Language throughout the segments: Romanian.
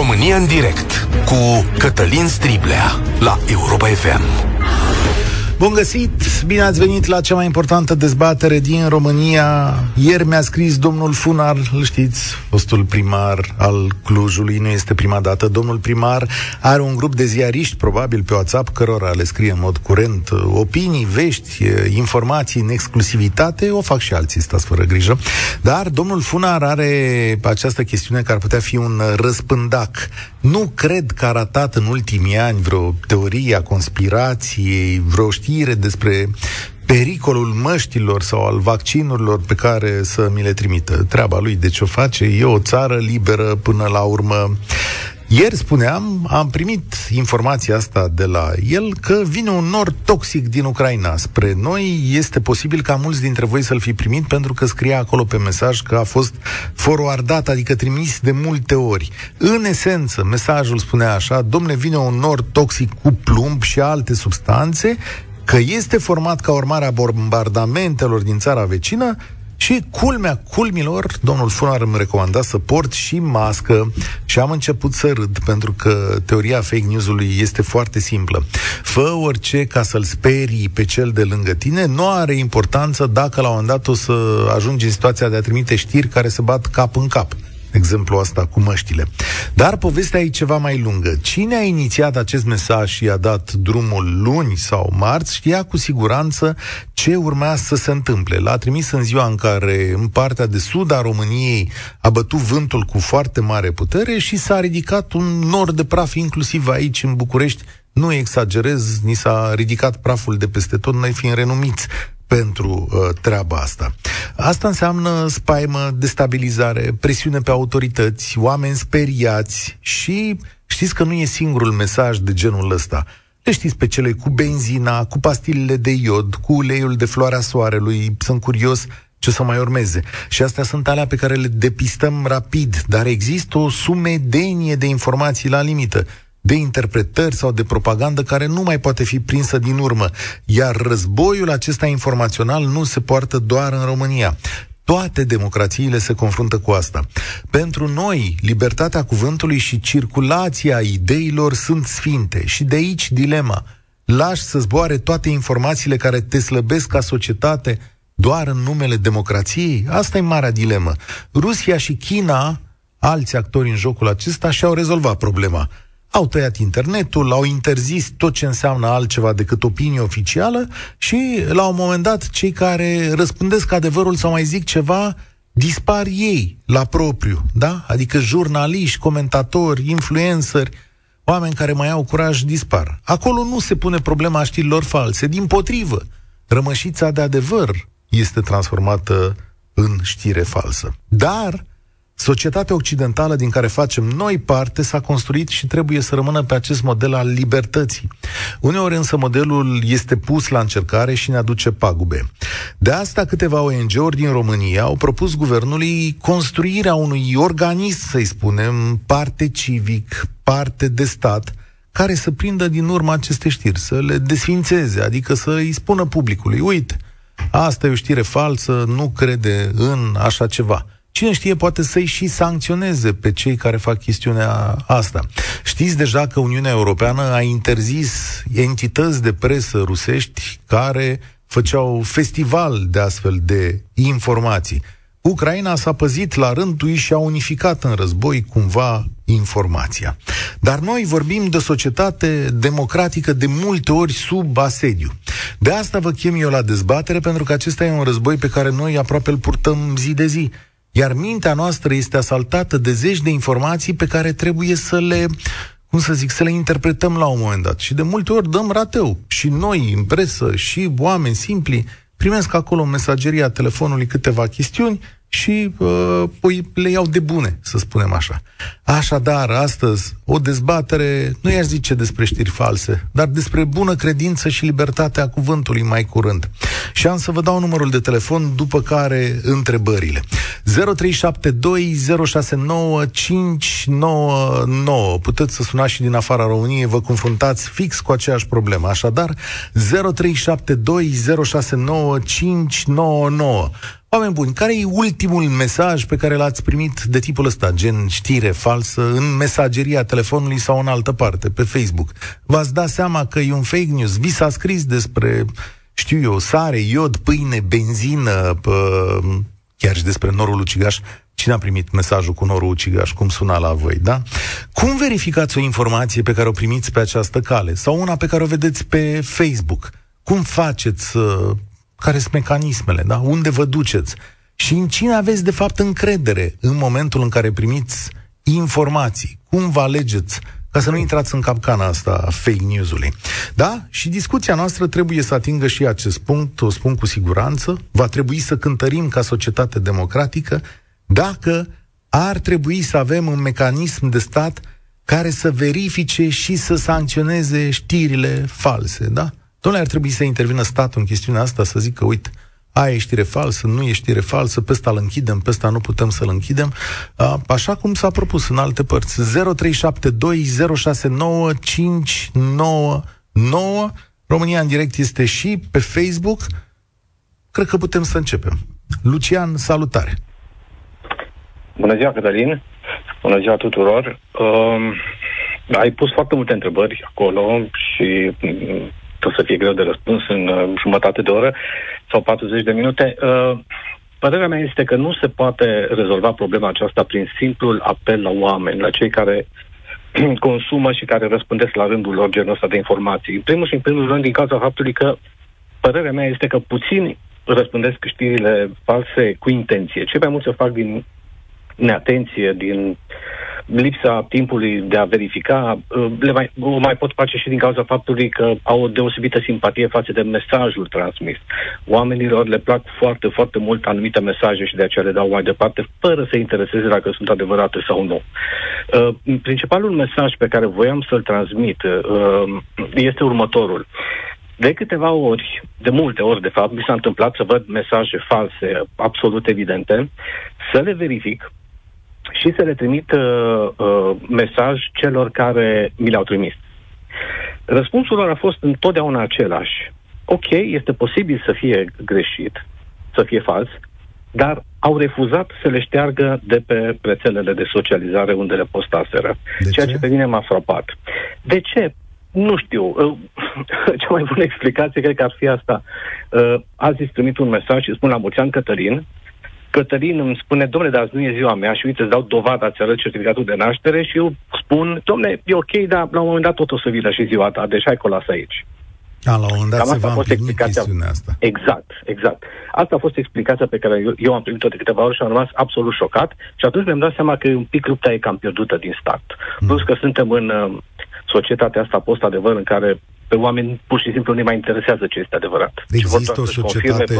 România în direct cu Cătălin Striblea la Europa FM. Bun găsit! Bine ați venit la cea mai importantă dezbatere din România. Ieri mi-a scris domnul Funar, îl știți, fostul primar al Clujului, nu este prima dată. Domnul primar are un grup de ziariști, probabil pe WhatsApp, cărora le scrie în mod curent opinii, vești, informații în exclusivitate. O fac și alții, stați fără grijă. Dar domnul Funar are această chestiune care ar putea fi un răspândac. Nu cred că a ratat în ultimii ani vreo teorie a conspirației, vreo știre despre pericolul măștilor sau al vaccinurilor pe care să mi le trimită. Treaba lui, deci o face, e o țară liberă până la urmă. Ieri spuneam, am primit informația asta de la el, că vine un nor toxic din Ucraina spre noi. Este posibil ca mulți dintre voi să-l fi primit, pentru că scria acolo pe mesaj că a fost forwardat, adică trimis de multe ori. În esență, mesajul spunea așa: dom'le, vine un nor toxic cu plumb și alte substanțe, că este format ca urmare a bombardamentelor din țara vecină. Și culmea culmilor, domnul Funar îmi recomanda să port și mască. Și am început să râd, pentru că teoria fake news-ului este foarte simplă. Fă orice ca să-l sperii pe cel de lângă tine. Nu are importanță dacă la un moment dat o să ajungi în situația de a trimite știri care se bat cap în cap. Exemplul asta cu măștile. Dar povestea e ceva mai lungă. Cine a inițiat acest mesaj și i-a dat drumul luni sau marți știa cu siguranță ce urma să se întâmple. L-a trimis în ziua în care în partea de sud a României a bătut vântul cu foarte mare putere și s-a ridicat un nor de praf inclusiv aici în București. Nu exagerez, ni s-a ridicat praful de peste tot, noi fiind renumiți pentru treaba asta. Asta înseamnă spaimă, destabilizare, presiune pe autorități, oameni speriați. Și știți că nu e singurul mesaj de genul ăsta. Le știți pe cele cu benzina, cu pastilele de iod, cu uleiul de floarea soarelui. Sunt curios ce o să mai urmeze. Și astea sunt alea pe care le depistăm rapid, dar există o sumedenie de informații la limită, de interpretări sau de propagandă care nu mai poate fi prinsă din urmă. Iar războiul acesta informațional nu se poartă doar în România. Toate democrațiile se confruntă cu asta. Pentru noi, libertatea cuvântului și circulația ideilor sunt sfinte. Și de aici dilema. Lași să zboare toate informațiile care te slăbesc ca societate doar în numele democrației? Asta e marea dilemă. Rusia și China, alți actori în jocul acesta, și-au rezolvat problema. Au tăiat internetul, au interzis tot ce înseamnă altceva decât opinie oficială și, la un moment dat, cei care răspândesc adevărul sau mai zic ceva, dispar ei la propriu, da? Adică jurnaliști, comentatori, influenceri, oameni care mai au curaj, dispar. Acolo nu se pune problema știrilor false, dimpotrivă, rămășița de adevăr este transformată în știre falsă. Dar societatea occidentală din care facem noi parte s-a construit și trebuie să rămână pe acest model al libertății. Uneori însă modelul este pus la încercare și ne aduce pagube. De asta câteva ONG-uri din România au propus guvernului construirea unui organism, să-i spunem, parte civic, parte de stat, care să prindă din urmă aceste știri, să le desfințeze, adică să îi spună publicului: uite, asta e o știre falsă, nu crede în așa ceva. Cine știe, poate să-i și sancționeze pe cei care fac chestiunea asta. Știți deja că Uniunea Europeană a interzis entități de presă rusești care făceau festival de astfel de informații. Ucraina s-a păzit la rândul ei și a unificat în război cumva informația. Dar noi vorbim de o societate democratică de multe ori sub asediu. De asta vă chem eu la dezbatere, pentru că acesta e un război pe care noi aproape îl purtăm zi de zi. Iar mintea noastră este asaltată de zeci de informații pe care trebuie să le, să le interpretăm la un moment dat. Și de multe ori dăm rateu. Și noi, în presă, și oameni simpli, primesc acolo în mesageria telefonului câteva chestiuni și le iau de bune, să spunem așa. Așadar, astăzi, o dezbatere, nu i-aș zice despre știri false, dar despre bună credință și libertatea cuvântului mai curând. Și am să vă dau numărul de telefon, după care întrebările. 0372069599. Puteți să sunați și din afara României, vă confruntați fix cu aceeași problemă. Așadar, 0372069599. Oameni buni, care e ultimul mesaj pe care l-ați primit de tipul ăsta, gen știre falsă, în mesageria telefonului sau în altă parte, pe Facebook? V-ați dat seama că e un fake news? Vi s-a scris despre, știu eu, sare, iod, pâine, benzină, chiar și despre norul ucigaș? Cine a primit mesajul cu norul ucigaș? Cum suna la voi, da? Cum verificați o informație pe care o primiți pe această cale? Sau una pe care o vedeți pe Facebook? Cum faceți... care sunt mecanismele, da? Unde vă duceți? Și în cine aveți, de fapt, încredere în momentul în care primiți informații? Cum vă alegeți ca să nu intrați în capcana asta fake news-ului? Da? Și discuția noastră trebuie să atingă și acest punct, o spun cu siguranță. Va trebui să cântărim ca societate democratică dacă ar trebui să avem un mecanism de stat care să verifice și să sancționeze știrile false, da? Dom'le, ar trebui să intervină statul în chestiunea asta, să zică, uite, aia e știre falsă, nu e știre falsă, pe ăsta îl închidem, pe ăsta nu putem să-l închidem, așa cum s-a propus în alte părți. 0372069599. România în direct este și pe Facebook. Cred că putem să începem. Lucian, salutare! Bună ziua, Cătălin! Bună ziua tuturor! Ai pus foarte multe întrebări acolo și... o să fie greu de răspuns în jumătate de oră sau 40 de minute. Părerea mea este că nu se poate rezolva problema aceasta prin simplul apel la oameni, la cei care consumă și care răspândesc la rândul lor genul ăsta de informații. În primul și în primul rând din cauza faptului că părerea mea este că puțini răspândesc știrile false cu intenție. Cei mai mulți o fac din neatenție, din lipsa timpului de a verifica, o mai pot face și din cauza faptului că au o deosebită simpatie față de mesajul transmis. Oamenilor le plac foarte, foarte mult anumite mesaje și de aceea le dau mai departe, fără să intereseze dacă sunt adevărate sau nu. Principalul mesaj pe care voiam să-l transmit este următorul. De câteva ori, de multe ori, de fapt, mi s-a întâmplat să văd mesaje false, absolut evidente, să le verific și să le trimit mesaj celor care mi le-au trimis. Răspunsul lor a fost întotdeauna același. Ok, este posibil să fie greșit, să fie fals, dar au refuzat să le șteargă de pe rețelele de socializare unde le postaseră. Ceea ce pe mine m-a frapat. De ce? Nu știu. Cea mai bună explicație cred că ar fi asta. Azi îți trimit un mesaj și spun la mulți ani, Cătălin îmi spune, dom'le, dar azi nu e ziua mea și uite, îți dau dovada, îți arăt certificatul de naștere și eu spun, dom'le, e ok, dar la un moment dat tot o să vină și ziua ta, deci hai că o las aici. La un moment dat se va împlini chestiunea asta. Exact. Asta a fost explicația pe care eu am primit-o de câteva ori și am rămas absolut șocat și atunci mi-am dat seama că un pic lupta e cam pierdută din start. Plus că suntem în societatea asta post-adevăr în care pe oameni pur și simplu nu mai interesează ce este adevărat. Există o societate...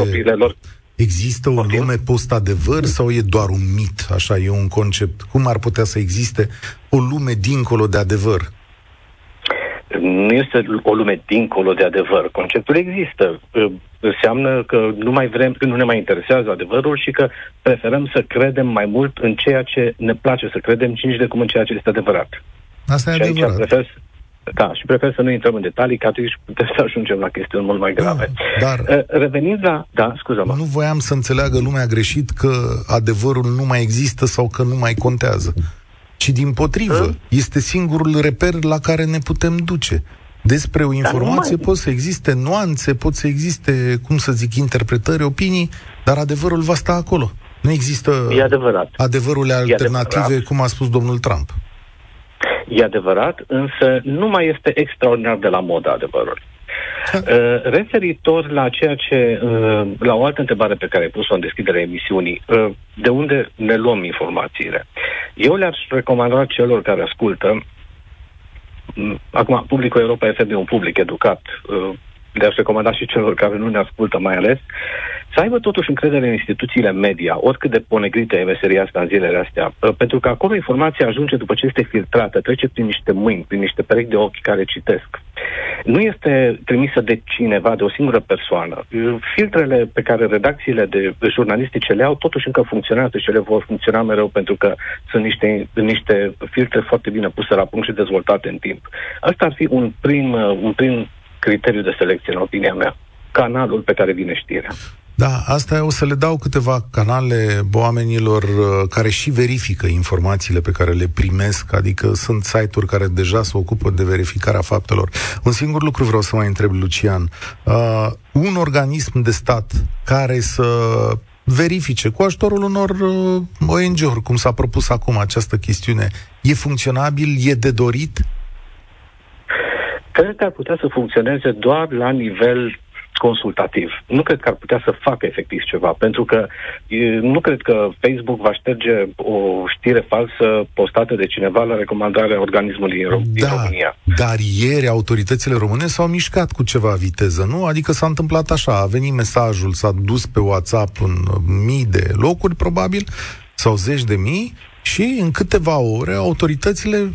Există o lume post-adevăr sau e doar un mit? Așa e un concept. Cum ar putea să existe o lume dincolo de adevăr? Nu este o lume dincolo de adevăr. Conceptul există. Înseamnă că nu mai vrem, că nu ne mai interesează adevărul și că preferăm să credem mai mult în ceea ce ne place să credem și nici de cum în ceea ce este adevărat. Asta e adevărat. Da, și prefer să nu intrăm în detalii, că atunci putem să ajungem la chestiuni mult mai grave. Dar revenind la... Da, scuză-mă. Nu voiam să înțeleagă lumea greșit că adevărul nu mai există sau că nu mai contează, ci dimpotrivă, este singurul reper la care ne putem duce. Despre o informație pot să existe nuanțe, pot să existe, cum să zic, interpretări, opinii, dar adevărul va sta acolo. Nu există adevărul alternative, adevărat, cum a spus domnul Trump. E adevărat, însă nu mai este extraordinar de la modă adevărul. Referitor la ceea ce, la o altă întrebare pe care ai pus-o în deschiderea emisiunii, de unde ne luăm informațiile? Eu le-aș recomanda celor care ascultă, acum publicul Europa FM e un public educat, le-aș recomanda și celor care nu ne ascultă mai ales, să aibă totuși încredere în instituțiile media, oricât de ponegrită e meseria asta în zilele astea, pentru că acolo informația ajunge după ce este filtrată, trece prin niște mâini, prin niște perechi de ochi care citesc. Nu este trimisă de cineva, de o singură persoană. Filtrele pe care redacțiile de jurnalistice le au totuși încă funcționează și ele vor funcționa mereu pentru că sunt niște filtre foarte bine puse la punct și dezvoltate în timp. Asta ar fi un prim criteriu de selecție, în opinia mea, canalul pe care vine știrea. Da, asta o să le dau câteva canale oamenilor care și verifică informațiile pe care le primesc, adică sunt site-uri care deja se ocupă de verificarea faptelor. Un singur lucru vreau să mai întreb, Lucian. Un organism de stat care să verifice cu ajutorul unor ONG-uri, cum s-a propus acum această chestiune, e funcționabil, e de dorit? Cred că ar putea să funcționeze doar la nivel consultativ. Nu cred că ar putea să facă efectiv ceva, pentru că nu cred că Facebook va șterge o știre falsă postată de cineva la recomandarea organismului din România. Dar ieri autoritățile române s-au mișcat cu ceva viteză, nu? Adică s-a întâmplat așa, a venit mesajul, s-a dus pe WhatsApp în mii de locuri, probabil, sau zeci de mii, și în câteva ore autoritățile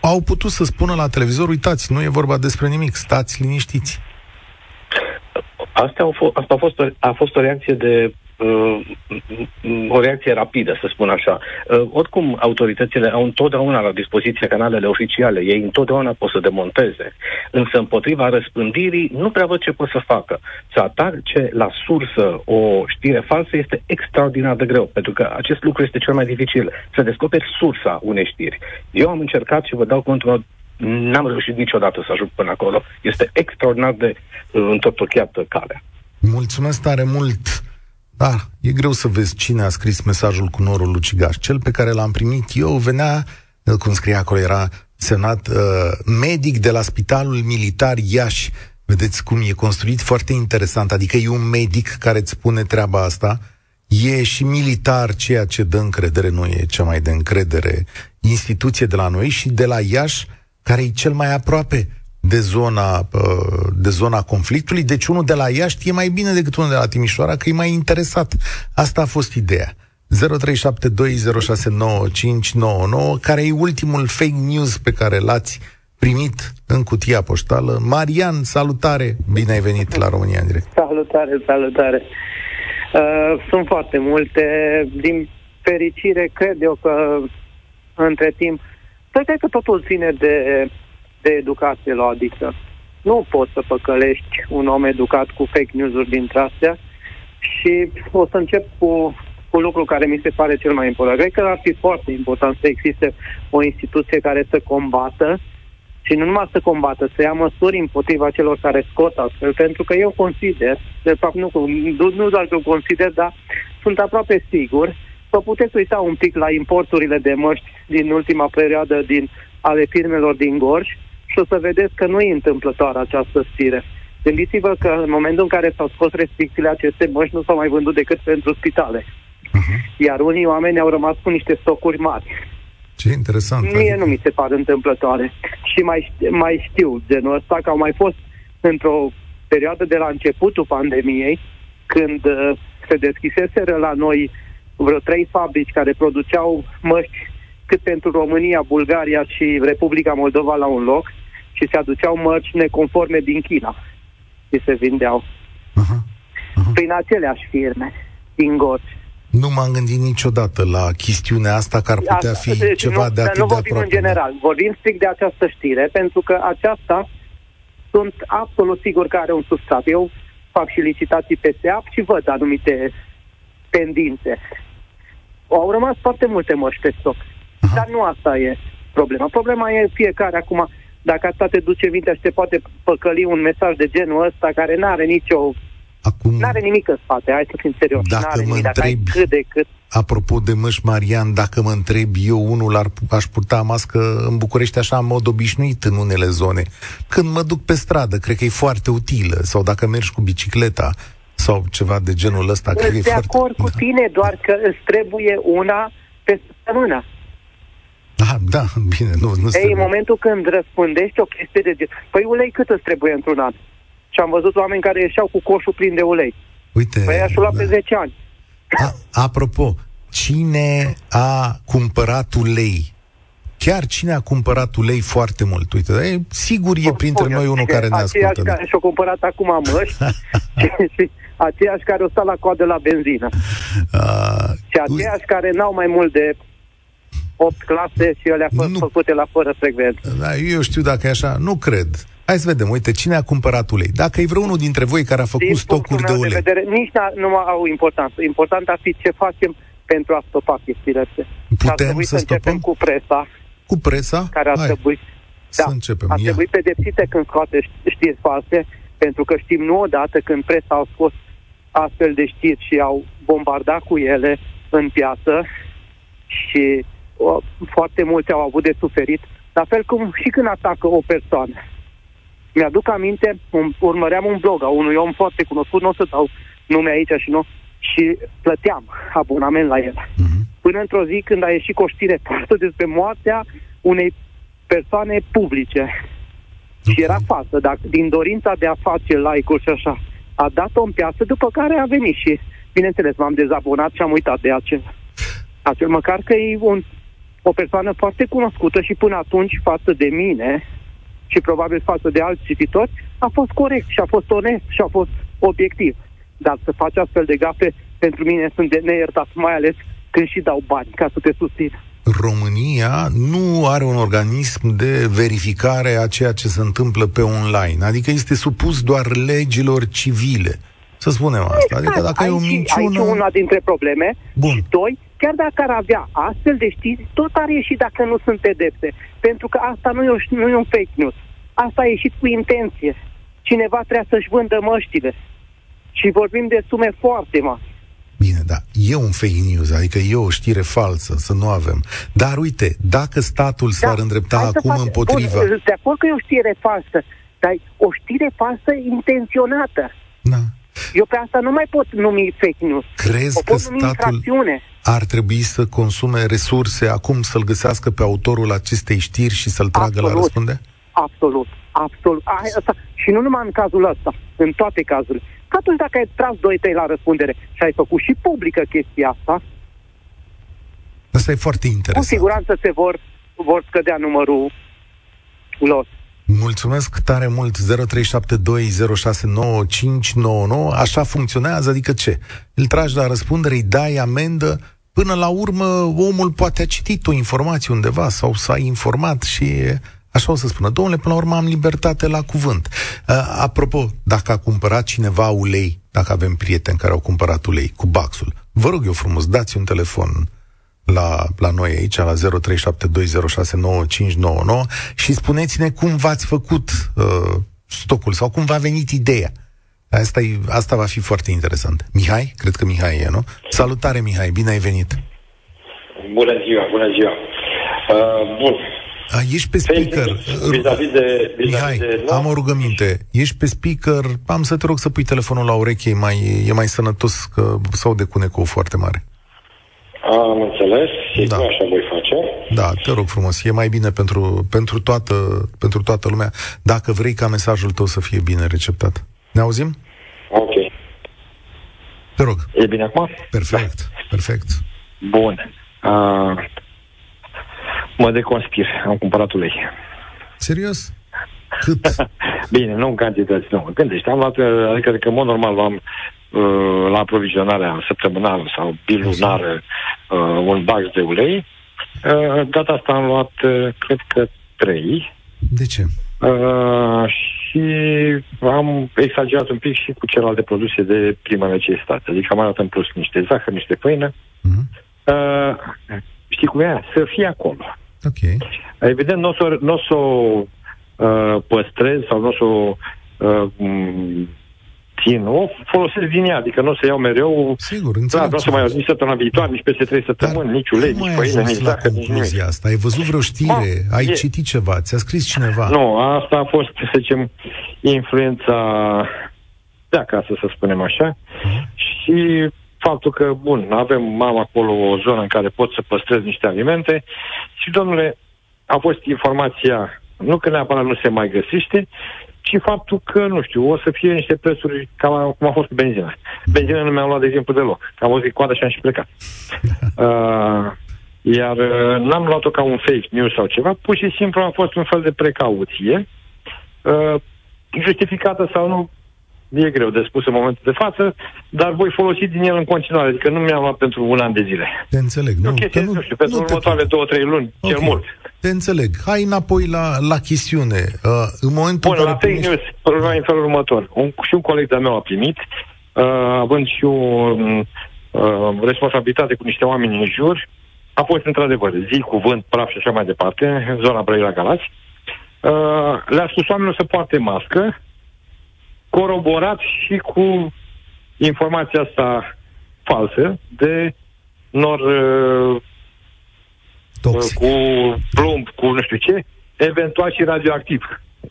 au putut să spună la televizor: uitați, nu e vorba despre nimic, stați liniștiți. Asta a fost o reacție de o reacție rapidă, să spun așa. Oricum, autoritățile au întotdeauna la dispoziție canalele oficiale, ei întotdeauna pot să demonteze. Însă, împotriva răspândirii, nu prea văd ce pot să facă. Să atace la sursă o știre falsă este extraordinar de greu, pentru că acest lucru este cel mai dificil, să descoperi sursa unei știri. Eu am încercat și vă dau contul, n-am reușit niciodată să ajung până acolo. Este extraordinar de întortocheată calea. Mulțumesc tare mult! Da, e greu să vezi cine a scris mesajul cu norul ucigaș. Cel pe care l-am primit eu venea, cum scrie acolo, era semnat medic de la Spitalul Militar Iași. Vedeți cum e construit? Foarte interesant. Adică e un medic care îți spune treaba asta. E și militar, ceea ce dă încredere, nu e cea mai de încredere instituție de la noi, și de la Iași, care e cel mai aproape de zona conflictului. Deci unul de la Iași e mai bine decât unul de la Timișoara, că e mai interesat. Asta a fost ideea. 0372069599, care e ultimul fake news pe care l-ați primit în cutia poștală. Marian, salutare! Bine ai venit la România în direct. Salutare, salutare! Sunt foarte multe. Din fericire, cred eu că între timp, cred că totul ține de educație logică. Nu poți să păcălești un om educat cu fake news-uri dintre astea. Și o să încep cu lucrul care mi se pare cel mai important. Cred că ar fi foarte important să existe o instituție care să combată, și nu numai să combată, să ia măsuri împotriva celor care scot astfel. Pentru că eu consider, de fapt nu doar că eu consider, dar sunt aproape sigur. Vă puteți uita un pic la importurile de măști din ultima perioadă ale firmelor din Gorj și o să vedeți că nu e întâmplătoare această stire. Gândiți-vă că în momentul în care s-au scos restricțiile, aceste măști nu s-au mai vândut decât pentru spitale. Iar unii oameni au rămas cu niște stocuri mari. Ce interesant. Mie nu mi se pare întâmplătoare. Și mai știu genul ăsta că au mai fost într-o perioadă de la începutul pandemiei, când se deschiseseră la noi vreo 3 fabrici care produceau măști cât pentru România, Bulgaria și Republica Moldova la un loc, și se aduceau măști neconforme din China și se vindeau prin aceleași firme din Gorj. Nu m-am gândit niciodată la chestiunea asta, că ar putea fi ceva de atât de aproape. Nu vorbim în general, vorbim strict de această știre, pentru că aceasta sunt absolut sigur că are un substrat. Eu fac și licitații pe SEAP și văd anumite tendințe. Au rămas foarte multe măști pe stoc. Aha. Dar nu asta e problema. Problema e fiecare acum. Dacă asta te duce mintea și te poate păcăli un mesaj de genul ăsta, care n-are nicio... Acum... n-are nimic în spate. Hai să fim serios. Dacă mă întrebi, apropo de măști, Marian, dacă mă întrebi, eu unul aș purta mască în București așa în mod obișnuit în unele zone. Când mă duc pe stradă, cred că e foarte utilă. Sau dacă mergi cu bicicleta sau ceva de genul ăsta. Sunt de acord cu tine, doar că îți trebuie una pe săptămână. Da, bine, nu trebuie. În momentul când răspundești o chestie de genul, păi ulei cât îți trebuie într-un an? Și am văzut oameni care ieșeau cu coșul plin de ulei. Uite, păi aș lua pe 10 ani. Apropo, cine a cumpărat ulei? Chiar cine a cumpărat ulei foarte mult? Uite, sigur e printre noi unul care ne ascultă. Aceiași care și-au cumpărat acum măști și aceiași care o stat la coadă la benzină. Și aceiași care n-au mai mult de 8 clase și ele făcute la fără frecvență. Da, eu știu dacă e așa, nu cred. Hai să vedem, uite, cine a cumpărat ulei. Dacă e vreunul dintre voi care a făcut din stocuri de ulei. De vedere, nici nu au importanță. Important ar fi ce facem pentru a stopa chestiile astea. Putem să stopăm cu presa. Cu presa? Care ar trebui să începem. Ar trebui pedepsite când scoate știri false, pentru că știm nu odată când presa au scos astfel de știri și au bombardat cu ele în piață și foarte mulți au avut de suferit, la fel cum și când atacă o persoană. Mi-aduc aminte, urmăream un blog a unui om foarte cunoscut, nu o să dau nume aici și nu, și plăteam abonament la el. Până într-o zi când a ieșit cu o știre falsă despre moartea unei persoane publice. Și era falsă, dar din dorința de a face like-uri și așa, a dat-o în piață, după care a venit și, bineînțeles, m-am dezabonat și am uitat de acel măcar că e o persoană foarte cunoscută și până atunci, față de mine și probabil față de alți cititori, a fost corect și a fost onest și a fost obiectiv. Dar să faci astfel de gafe, pentru mine sunt de neiertat, mai ales când și dau bani ca să te susțin. România nu are un organism de verificare a ceea ce se întâmplă pe online, adică este supus doar legilor civile. Să spunem asta, adică dacă ai o minciună... Aici una dintre probleme. Bun. Și doi, chiar dacă ar avea astfel de știri, tot ar ieși dacă nu sunt pedepse. Pentru că asta nu e un fake news. Asta a ieșit cu intenție. Cineva trebuie să-și vândă măștile. Și vorbim de sume foarte mari. Bine, da, e un fake news, adică e o știre falsă, să nu avem. Dar uite, dacă statul s-ar îndrepta acum împotriva... Bun, de acord că e o știre falsă, dar o știre falsă intenționată. Da. Eu pe asta nu mai pot numi fake news. Crezi că statul ar trebui să consume resurse acum să-l găsească pe autorul acestei știri și să-l tragă la răspundere? Absolut. Asta. Și nu numai în cazul ăsta, în toate cazurile. Că atunci dacă ai tras 2-3 la răspundere și ai făcut și publică chestia asta... Asta e foarte interesant. Cu siguranță se vor scădea numărul lor. Mulțumesc tare mult. 0372069599. Așa funcționează, adică ce? Îl tragi la răspundere, îi dai amendă. Până la urmă omul poate a citit o informație undeva sau s-a informat și așa o să spună: domnule, până la urmă am libertate la cuvânt. Apropo, dacă a cumpărat cineva ulei, dacă avem prieteni care au cumpărat ulei cu baxul, vă rog eu frumos, dați un telefon la noi aici, la 0372069599 și spuneți-ne cum v-ați făcut stocul sau cum v-a venit ideea. Asta va fi foarte interesant. Mihai? Cred că Mihai e, nu? Salutare, Mihai, bine ai venit. Bună ziua. Bun. Ești pe speaker. Mihai, am o rugăminte. Ești pe speaker, am să te rog să pui telefonul la ureche, e mai sănătos că s-au decune cu foarte mare. Am înțeles, sigur, așa voi face. Da, te rog frumos, e mai bine pentru toată lumea. Dacă vrei ca mesajul tău să fie bine receptat. Ne auzim? Ok. Te rog. E bine acum? Perfect. Bun. Mă deconspir, am cumpărat ulei. Serios? Cât? Bine, nu în cantități, nu. Gândește, am luat, adică în mod normal am la aprovizionarea săptămânală sau bilunară un bax de ulei. Data asta am luat, cred că, 3. De ce? Și am exagerat un pic și cu celelalte produse de primă necesitate. Adică am luat în plus niște zahăr, niște făină. Uh-huh. Știi cum e? Să fie acolo. Okay. Evident, nu o să păstrez sau nu o să o folosesc din ea, adică nu o să iau mereu. Sigur, înțeleg. Da, vreau să mai iau nici săptămâna viitoare, nici peste 3 săptămâni, nici ulei, nici păine, nici dacă nici asta. Ai văzut vreo știre? Ai citit ceva? Ți-a scris cineva? Nu, asta a fost, să zicem, influența de acasă, să spunem așa. Și faptul că, bun, am acolo o zonă în care pot să păstrez niște alimente și, domnule, a fost informația, nu că neapărat nu se mai găsește, și faptul că, nu știu, o să fie niște prețuri cum a fost cu benzina. Benzina nu mi-am luat, de exemplu, deloc. Am văzut coada și am și plecat. Iar n-am luat-o ca un fake news sau ceva, pur și simplu a fost un fel de precauție, justificată sau nu, e greu de spus în momentul de față, dar voi folosi din el în continuare, adică nu mi-am luat pentru un an de zile. Te înțeleg, nu? Chestie, nu știu, pentru următoarele 2-3 luni, okay, cel mult. Te înțeleg. Hai înapoi la chestiune. În momentul la fake news, problema e în felul următor. Și un coleg de-a meu a primit, având și o responsabilitate cu niște oameni în jur, a fost într-adevăr zi, cuvânt, praf și așa mai departe, în zona Brăila, Galați. Le-a spus oamenilor să poarte mască, coroborat și cu informația asta falsă de nor toxic, cu plumb, cu nu știu ce, eventual și radioactiv.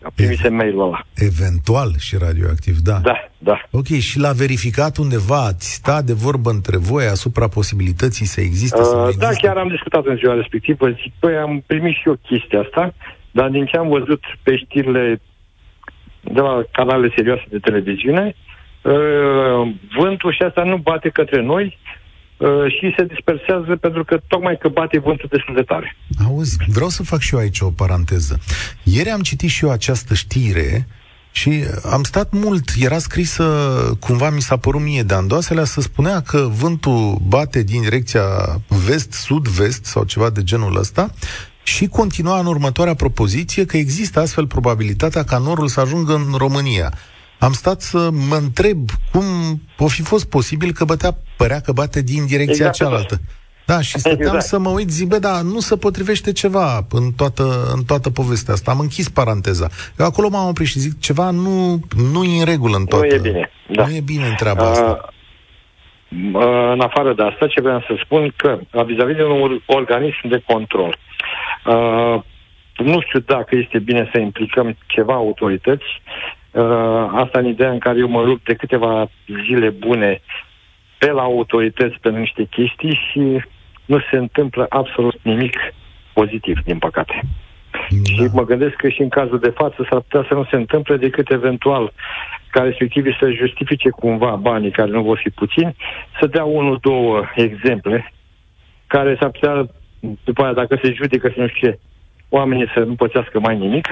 A primit mail-ul ăla. Eventual și radioactiv, da. Da. Ok, și l-a verificat undeva, ați stat de vorbă între voi asupra posibilității să existe? Da, chiar am discutat în ziua respectivă, zic, am primit și eu chestia asta, dar din ce am văzut pe știrile de la canalele serioase de televiziune, vântul și asta nu bate către noi și se dispersează pentru că tocmai că bate vântul destul de tare. Auzi, vreau să fac și eu aici o paranteză. Ieri am citit și eu această știre și am stat mult, era scrisă, cumva mi s-a părut mie de andoaselea, se spunea că vântul bate din direcția vest-sud-vest sau ceva de genul ăsta și continua în următoarea propoziție că există astfel probabilitatea ca norul să ajungă în România. Am stat să mă întreb cum o fi fost posibil că părea că bate din direcția cealaltă. Da, și stăteam să mă uit, zic, dar nu se potrivește ceva în toată povestea asta. Am închis paranteza. Eu acolo m-am oprit și zic, ceva nu e în regulă în toată. Nu e bine. Da. Nu e bine în treaba asta. În afară de asta, ce vreau să spun, că vis-a-vis de un organism de control, nu știu dacă este bine să implicăm ceva autorități, asta în ideea în care eu mă lupt de câteva zile bune pe la autorități pentru niște chestii și nu se întâmplă absolut nimic pozitiv, din păcate. Da. Și mă gândesc că și în cazul de față s-ar putea să nu se întâmple decât eventual ca respectivii să justifice cumva banii care nu vor fi puțini, să dea 1-2 exemple care s-ar putea, după aia, dacă se judecă, să nu știu ce, oamenii să nu pățească mai nimic,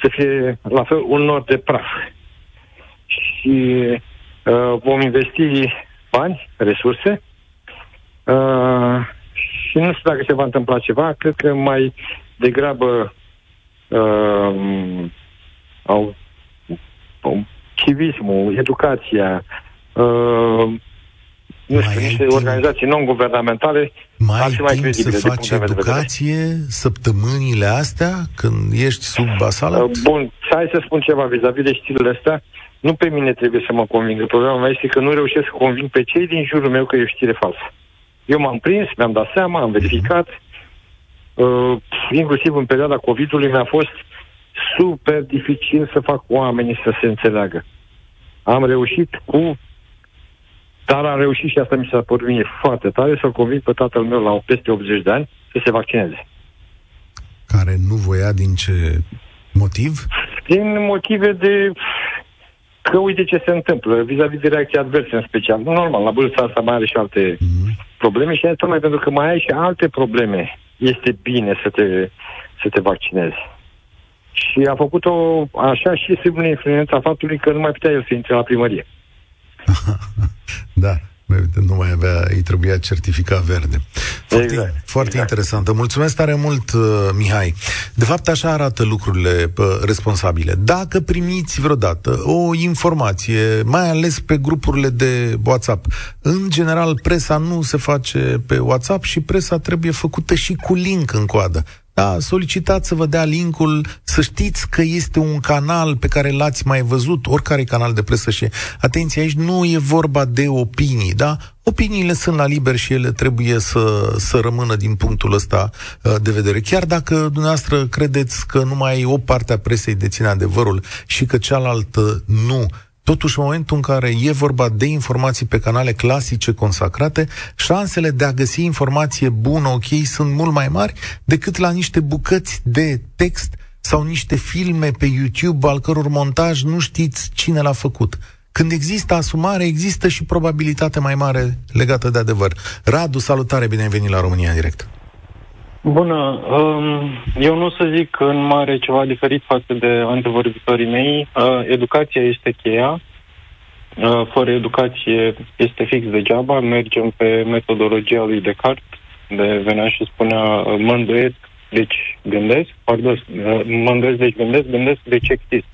să fie la fel un nor de praf. Și vom investi bani, resurse, și nu știu dacă se va întâmpla ceva, cred că mai degrabă civismul, educația, nu știu, niște organizații non-guvernamentale ar fi mai credibile. Să faci educație săptămânile astea când ești sub asală? Bun, hai să spun ceva vis-a-vis de știrile astea. Nu pe mine trebuie să mă convingă. Problema mea este că nu reușesc să conving pe cei din jurul meu că e o știre falsă. Eu m-am prins, mi-am dat seama, am verificat. Inclusiv în perioada COVID-ului mi-a fost super dificil să fac oamenii să se înțeleagă. Am reușit dar am reușit, și asta mi s-a părut mie foarte tare, să-l convinc pe tatăl meu la peste 80 de ani să se vaccineze. Care nu voia din ce motiv? Din motive de că uite ce se întâmplă vis-a-vis de reacții adverse în special. Normal, la vârsta asta mai are și alte probleme și tocmai pentru că mai ai și alte probleme este bine să te vaccinezi. Și a făcut-o așa și sub influența faptului că nu mai putea el să intre la primărie. Da, nu mai avea, îi trebuia certificat verde. Foarte interesantă. Mulțumesc tare mult, Mihai. De fapt, așa arată lucrurile responsabile. Dacă primiți vreodată o informație, mai ales pe grupurile de WhatsApp, în general presa nu se face pe WhatsApp și presa trebuie făcută și cu link în coadă. Da, solicitați să vă dea linkul, să știți că este un canal pe care l-ați mai văzut, oricare canal de presă și... Atenție, aici nu e vorba de opinii, da? Opiniile sunt la liber și ele trebuie să rămână din punctul ăsta de vedere. Chiar dacă dumneavoastră credeți că numai o parte a presei deține adevărul și că cealaltă nu... Totuși, în momentul în care e vorba de informații pe canale clasice consacrate, șansele de a găsi informație bună, ok, sunt mult mai mari decât la niște bucăți de text sau niște filme pe YouTube al căror montaj nu știți cine l-a făcut. Când există asumare, există și probabilitate mai mare legată de adevăr. Radu, salutare, bine ai venit la România în Direct. Bună, eu nu o să zic în mare ceva diferit față de antevorbitorii mei. Educația este cheia Fără educație este fix degeaba, mergem pe metodologia lui Descartes, de venea și spunea mă îndoiesc, deci gândesc, deci exist.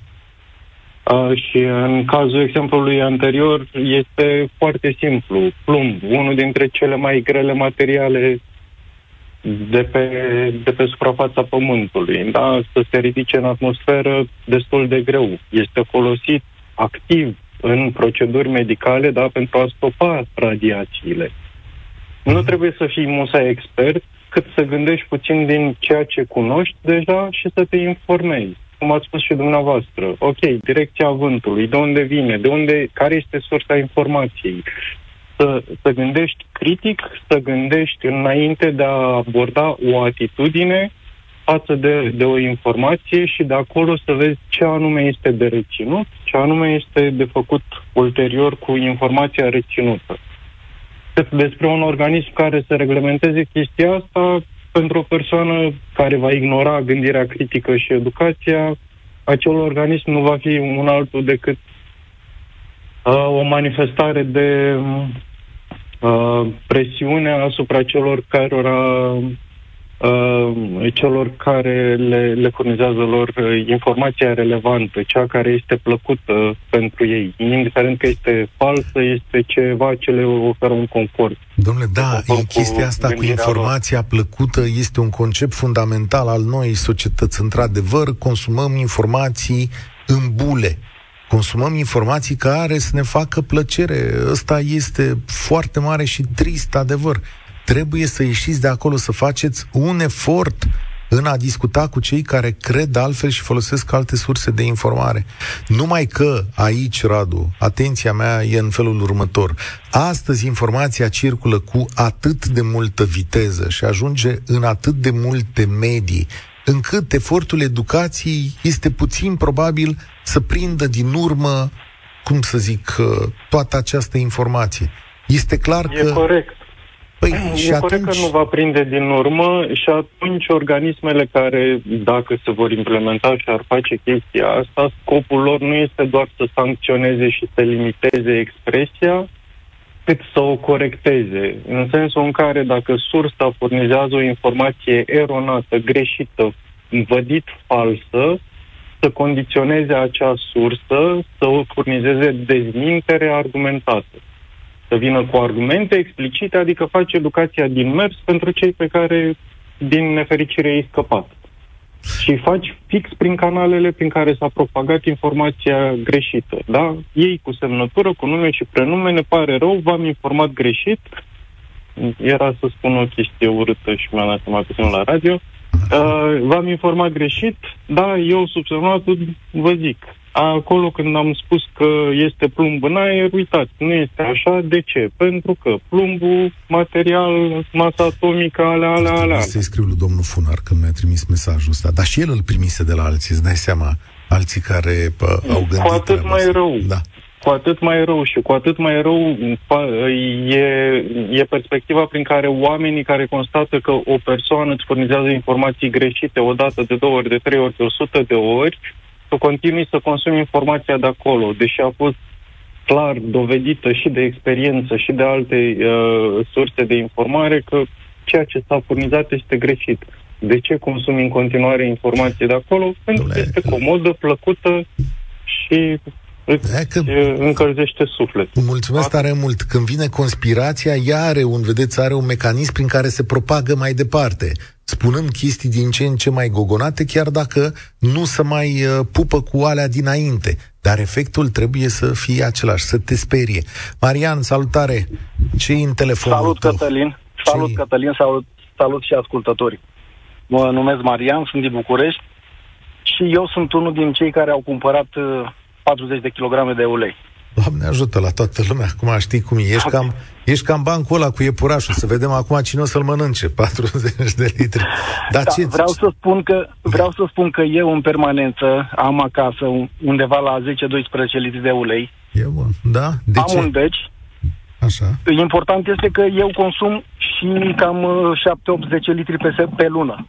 Și în cazul exemplului anterior este foarte simplu. Plumb, unul dintre cele mai grele materiale de pe suprafața Pământului. Da? Să se ridice în atmosferă destul de greu. Este folosit activ în proceduri medicale, da, pentru a stopa radiațiile. Nu trebuie să fii musai expert, cât să gândești puțin din ceea ce cunoști deja și să te informezi. Cum ați spus și dumneavoastră, ok, direcția vântului, de unde vine, care este sursa informației. Să gândești critic, să gândești înainte de a aborda o atitudine față de o informație și de acolo să vezi ce anume este de reținut, ce anume este de făcut ulterior cu informația reținută. Despre un organism care să reglementeze chestia asta, pentru o persoană care va ignora gândirea critică și educația, acel organism nu va fi un altul decât o manifestare de presiune asupra celor care le furnizează lor informația relevantă, cea care este plăcută pentru ei. Indiferent că este falsă, este ceva ce le oferă un confort. Dom'le, da, chestia asta cu informația plăcută este un concept fundamental al noii societăți. Într-adevăr, consumăm informații în bule. Consumăm informații care să ne facă plăcere. Ăsta este foarte mare și trist adevăr. Trebuie să ieșiți de acolo, să faceți un efort în a discuta cu cei care cred altfel și folosesc alte surse de informare. Numai că aici, Radu, atenția mea e în felul următor. Astăzi informația circulă cu atât de multă viteză și ajunge în atât de multe medii, încât efortul educației este puțin probabil să prindă din urmă, cum să zic, toată această informație. Este clar că... E corect. Păi, și atunci... că nu va prinde din urmă și atunci organismele care, dacă se vor implementa și ar face chestia asta, scopul lor nu este doar să sancționeze și să limiteze expresia, cât să o corecteze. În sensul în care dacă sursa furnizează o informație eronată, greșită, învădit falsă, să condiționeze acea sursă, să o furnizeze dezmintere argumentată. Să vină cu argumente explicite, adică face educația din mers pentru cei pe care, din nefericire, ei scăpat. Și faci fix prin canalele prin care s-a propagat informația greșită, da? Ei cu semnătură, cu nume și prenume, ne pare rău, v-am informat greșit, era să spun o chestie urâtă și mi-am asumat puțin la radio, v-am informat greșit, da, eu subsemnatul vă zic. Acolo când am spus că este plumb în aer, uitați, nu este așa. De ce? Pentru că plumbul, material, masa atomică, alea. Să-i scriu lui domnul Funar că mi-a trimis mesajul ăsta. Dar și el îl primise de la alții, îți dai seama, alții care au gândit... Cu atât mai rău. Da. Cu atât mai rău și cu atât mai rău e perspectiva prin care oamenii care constată că o persoană îți furnizează informații greșite o dată, de două ori, de trei ori, de 100 de ori, să continui să consumi informația de acolo, deși a fost clar dovedită și de experiență și de alte surse de informare că ceea ce s-a furnizat este greșit. De ce consumi în continuare informații de acolo? Pentru că este comodă, plăcută și încălzește sufletul. Mulțumesc tare mult. Când vine conspirația, ea are un mecanism prin care se propagă mai departe, spunând chestii din ce în ce mai gogonate, chiar dacă nu se mai pupă cu alea dinainte. Dar efectul trebuie să fie același, să te sperie. Marian, salutare! Ce-i în telefonul tău? Cătălin. Salut, Cătălin! Salut și ascultătorii! Mă numesc Marian, sunt din București și eu sunt unul din cei care au cumpărat 40 de kilograme de ulei. Doamne ajută la toată lumea, acum știi cum e, ești cam bancul ăla cu iepurașul, să vedem acum cine o să-l mănânce, 40 de litri. Vreau să spun că eu în permanență am acasă undeva la 10-12 litri de ulei. E bun, da? De ce? Am un beci. Așa. Important este că eu consum și cam 7-8-10 litri pe lună.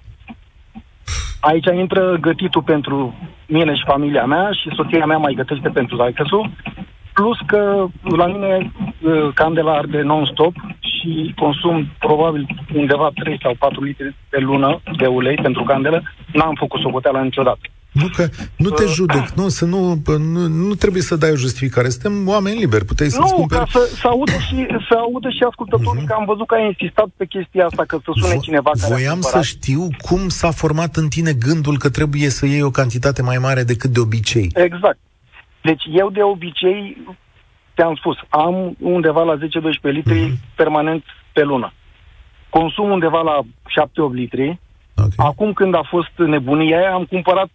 Aici intră gătitul pentru mine și familia mea și soția mea mai gătește pentru taică-su. Plus că la mine candela arde non-stop și consum probabil undeva 3 sau 4 litri pe lună de ulei pentru candelă. N-am făcut socoteala niciodată. Nu, că nu te judec, nu trebuie să dai o justificare. Suntem oameni liberi, puteai să-ți cumperi. Nu, ca să audă și ascultătorii, că am văzut că ai insistat pe chestia asta, că să sune cineva care... Voiam să știu cum s-a format în tine gândul că trebuie să iei o cantitate mai mare decât de obicei. Exact. Deci eu de obicei, te-am spus, am undeva la 10-12 litri permanent pe lună. Consum undeva la 7-8 litri. Okay. Acum când a fost nebunia aia, am cumpărat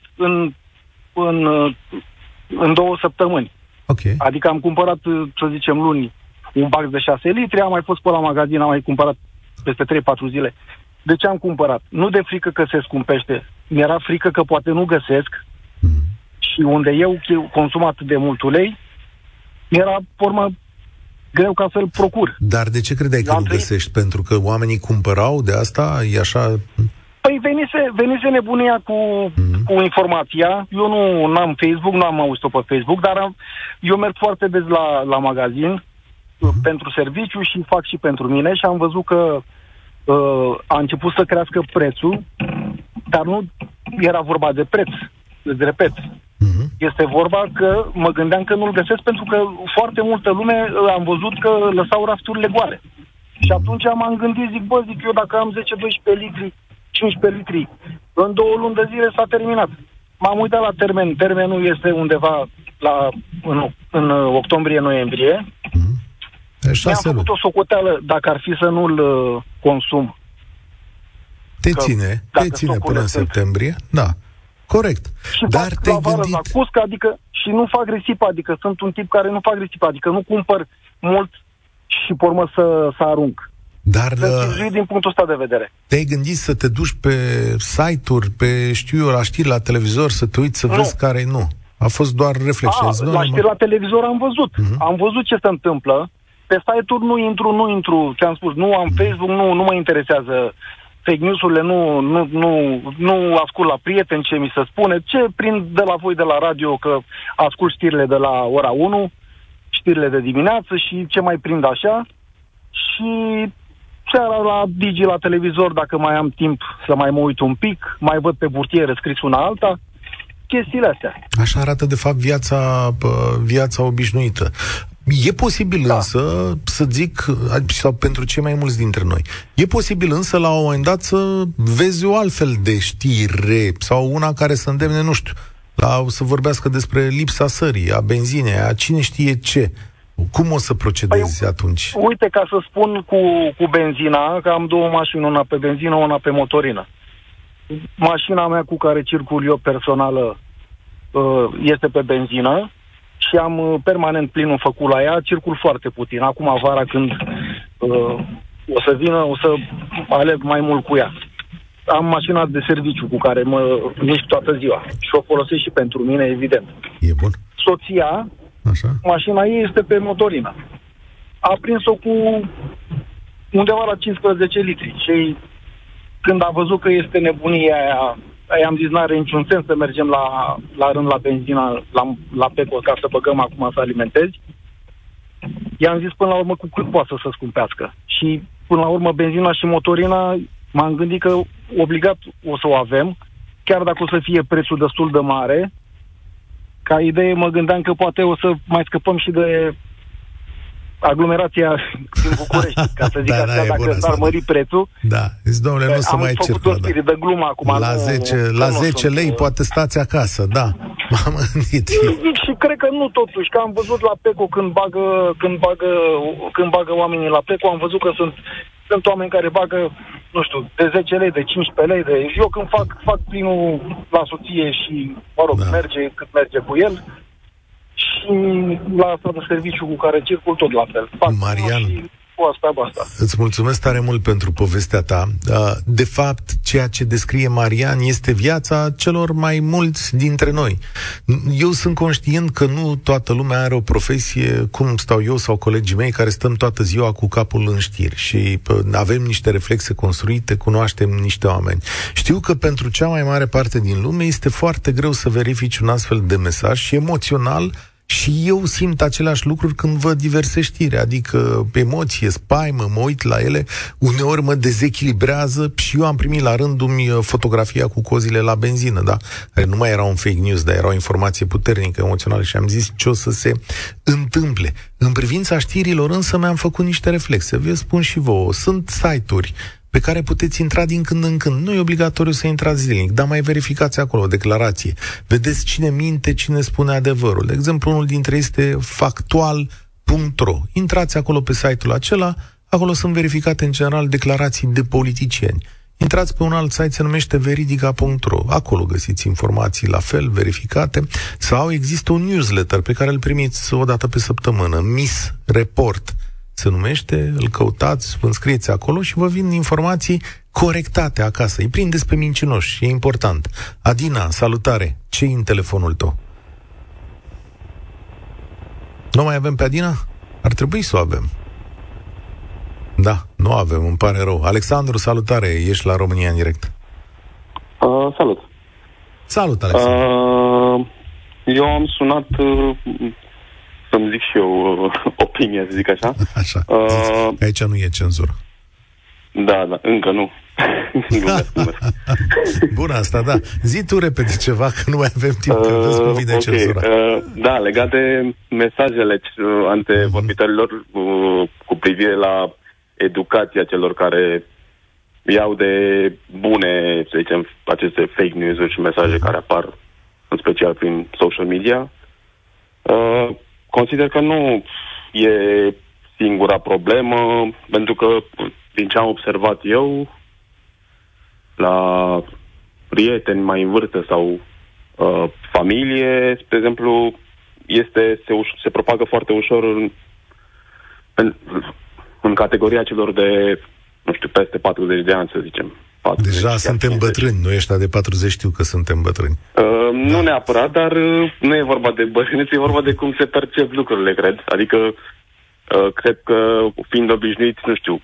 în 2 săptămâni. Okay. Adică am cumpărat, să zicem, luni, un bac de 6 litri, am mai fost pe la magazin, am mai cumpărat peste 3-4 zile. De ce am cumpărat? Nu de frică că se scumpește. Mi-era frică că poate nu găsesc și unde eu consum atât de mult ulei, mi-era formă greu ca să-l procur. Dar de ce credeai că nu găsești? Pentru că oamenii cumpărau de asta? E așa... Păi venise nebunia cu informația. Eu nu am Facebook, nu am auzit-o pe Facebook, dar eu merg foarte des la magazin pentru serviciu și fac și pentru mine și am văzut că a început să crească prețul, dar nu era vorba de preț, îți repet. Este vorba că mă gândeam că nu-l găsesc pentru că foarte multă lume am văzut că lăsau rafturile goale. Și atunci m-am gândit, zic, eu dacă am 10-12 litri, 15 litri, în 2 luni de zile s-a terminat. M-am uitat la termen. Termenul este undeva în octombrie-noiembrie. Mi-am făcut o socoteală dacă ar fi să nu-l consum. Te ține până în septembrie. Da, corect. Și dar te-ai gândit... Cusca, adică, și nu fac risipă, adică sunt un tip care nu fac risipă, adică nu cumpăr mult și pe urmă să arunc. Dar din punctul ăsta de vedere. Te-ai gândit să te duci pe site-uri, pe la știri la televizor, să te uiți, să vezi care nu? A fost doar reflexia. La știri la televizor am văzut. Am văzut ce se întâmplă. Pe site-uri nu intru. Ți-am spus, nu am Facebook, nu mă interesează fake news-urile, nu ascult la prieteni ce mi se spune. Ce prind de la voi de la radio, că ascult știrile de la ora 1, știrile de dimineață și ce mai prind așa. Și seara la Digi, la televizor, dacă mai am timp să mai mă uit un pic, mai văd pe burtieră scris una alta, chestiile astea. Așa arată, de fapt, viața obișnuită. E posibil însă, să zic, sau pentru cei mai mulți dintre noi, e posibil însă la un moment dat să vezi o altfel de știre sau una care să îndemne, nu știu, să vorbească despre lipsa sării, a benzinei, a cine știe ce. Cum o să procedezi atunci? Uite, ca să spun cu benzina, că am 2 mașini, una pe benzină, una pe motorină. Mașina mea cu care circul eu personală este pe benzină și am permanent plinul făcut la ea, circul foarte puțin. Acum vara, când o să vină, o să aleg mai mult cu ea. Am mașina de serviciu cu care mă mișc toată ziua și o folosesc și pentru mine, evident. E bun. Soția... Așa. Mașina ei este pe motorină. A prins-o cu undeva la 15 litri. Și când a văzut că este nebunia aia, i-am zis, n-are niciun sens să mergem la rând la benzina, la Peco, ca să băgăm acum să alimentezi. I-am zis până la urmă cu cât poate să scumpească. Și până la urmă benzina și motorina, m-am gândit că obligat o să o avem, chiar dacă o să fie prețul destul de mare. Ca idee, mă gândeam că poate o să mai scăpăm și de aglomerația din București, ca să zic așa, dacă s-ar mări prețul. Da, zici, domnule, nu să mai circulă. Am făcut o stire de glumă acum. La 10 lei poate stați acasă, da. M-am gândit. Și cred că nu totuși, că am văzut la Peco când bagă oamenii la Peco, am văzut că sunt oameni care bagă, nu știu, de 10 lei, de 15 lei, de... Eu când fac plinul la soție și, mă rog, merge cât merge cu el, și la asta de serviciu cu care circul, tot la fel. Fac Marian, și cu asta. Îți mulțumesc tare mult pentru povestea ta. De fapt, ceea ce descrie Marian este viața celor mai mulți dintre noi. Eu sunt conștient că nu toată lumea are o profesie, cum stau eu sau colegii mei, care stăm toată ziua cu capul în știri și avem niște reflexe construite, cunoaștem niște oameni. Știu că pentru cea mai mare parte din lume este foarte greu să verifici un astfel de mesaj și emoțional Și eu simt aceleași lucruri când văd diverse știri, adică emoție, spaimă, mă uit la ele, uneori mă dezechilibrează. Și eu am primit la rândul fotografia cu cozile la benzină, da? Care nu mai era un fake news, dar era o informație puternică, emoțională, și am zis ce o să se întâmple. În privința știrilor însă mi-am făcut niște reflexe. Vă spun și vouă, sunt site-uri pe care puteți intra din când în când. Nu e obligatoriu să intrați zilnic, dar mai verificați acolo o declarație. Vedeți cine minte, cine spune adevărul. De exemplu, unul dintre ei este factual.ro. Intrați acolo pe site-ul acela, acolo sunt verificate în general declarații de politicieni. Intrați pe un alt site, se numește veridica.ro. Acolo găsiți informații la fel, verificate. Sau există un newsletter pe care îl primiți o dată pe săptămână, Mis Report se numește, îl căutați, vă înscrieți acolo și vă vin informații corectate acasă. Îi prindeți pe mincinoși, e important. Adina, salutare! Ce-i în telefonul tău? Nu mai avem pe Adina? Ar trebui să o avem. Da, nu avem, îmi pare rău. Alexandru, salutare! Ești la România în direct. Salut! Salut, Alexandru! Eu am sunat... Să-mi zic și eu opinia, să zic așa. Așa. Aici nu e cenzură. Da, da, încă nu. Bun, asta, da. Zi tu repede ceva, că nu mai avem timp, că vă spui de cenzură. Da, legat de mesajele antevorbitorilor cu privire la educația celor care iau de bune, să zicem, aceste fake news-uri și mesaje care apar, în special prin social media. Consider că nu e singura problemă, pentru că, din ce am observat eu, la prieteni mai în vârstă sau familie, spre exemplu, se propagă foarte ușor în categoria celor de, nu știu, peste 40 de ani, să zicem. 40, deja suntem 50. Bătrâni, noi ăștia de 40 știu că suntem bătrâni. Nu neapărat, dar nu e vorba de bătrânețe, e vorba de cum se percep lucrurile, cred. Adică, cred că fiind obișnuiți, nu știu,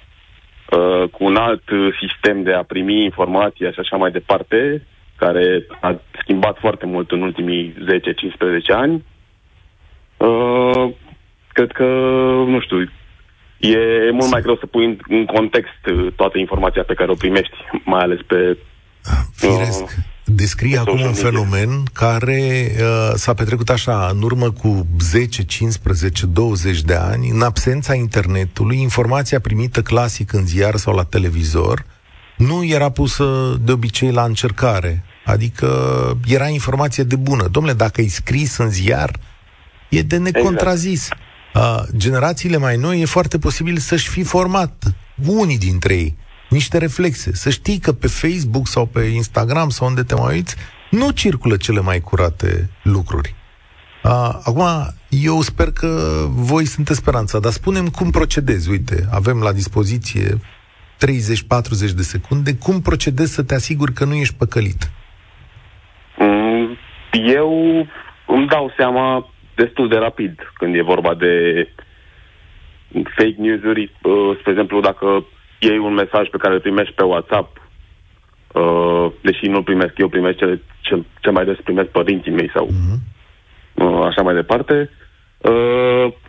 cu un alt sistem de a primi informația și așa mai departe, care a schimbat foarte mult în ultimii 10-15 ani, cred că, nu știu... E mult mai greu să pui în context toată informația pe care o primești, mai ales pe... Firesc. Descrie acum un fenomen care s-a petrecut așa, în urmă cu 10, 15, 20 de ani, în absența internetului, informația primită clasic în ziar sau la televizor nu era pusă de obicei la încercare. Adică era informație de bună. Dom'le, dacă e scris în ziar, e de necontrazis. Exact. Generațiile mai noi e foarte posibil să-și fi format, unii dintre ei, niște reflexe. Să știi că pe Facebook sau pe Instagram sau unde te mai uiți, nu circulă cele mai curate lucruri. Acum, eu sper că voi sunteți speranța, dar spune-mi cum procedezi. Uite, avem la dispoziție 30-40 de secunde. Cum procedezi să te asiguri că nu ești păcălit? Eu îmi dau seama destul de rapid când e vorba de fake news-uri. Spre exemplu, dacă iei un mesaj pe care îl primești pe WhatsApp, deși nu-l primesc eu, primesc cel mai des primesc părinții mei sau așa mai departe,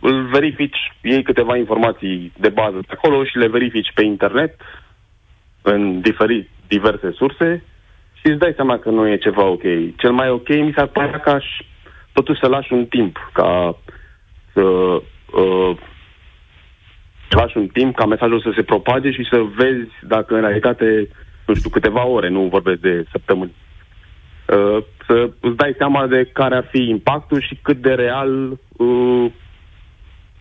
îl verifici, iei câteva informații de bază de acolo și le verifici pe internet în diverse surse și îți dai seama că nu e ceva ok. Cel mai ok mi s-ar părea că aș totuși să lași un timp ca mesajul să se propage și să vezi dacă în realitate, nu știu, câteva ore, nu vorbesc de săptămâni, să îți dai seama de care ar fi impactul și cât de real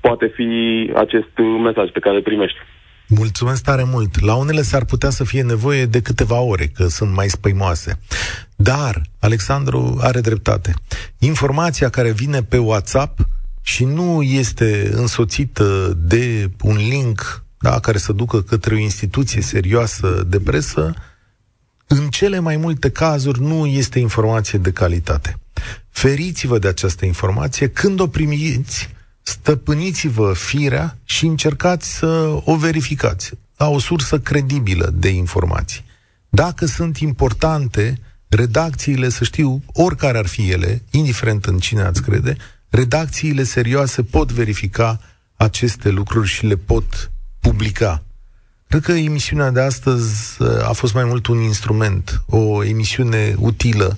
poate fi acest mesaj pe care îl primești. Mulțumesc tare mult. La unele s-ar putea să fie nevoie de câteva ore, că sunt mai spăimoase. Dar Alexandru are dreptate. Informația care vine pe WhatsApp și nu este însoțită de un link, da, care să ducă către o instituție serioasă de presă, în cele mai multe cazuri nu este informație de calitate. Feriți-vă de această informație. Când o primiți, stăpâniți-vă firea și încercați să o verificați la o sursă credibilă de informații. Dacă sunt importante, redacțiile, să știu, oricare ar fi ele, indiferent în cine ați crede, redacțiile serioase pot verifica aceste lucruri și le pot publica. Cred că emisiunea de astăzi a fost mai mult un instrument, o emisiune utilă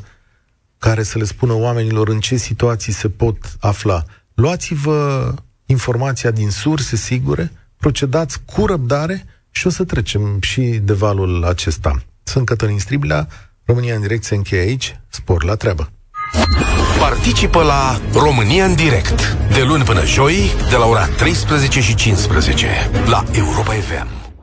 care să le spună oamenilor în ce situații se pot afla. Luați-vă informația din surse sigure, procedați cu răbdare și o să trecem și de valul acesta. Sunt Cătălin Striblea, România în direct se încheie aici, spor la treabă! Participă la România în direct, de luni până joi, de la ora 13:15, la Europa FM.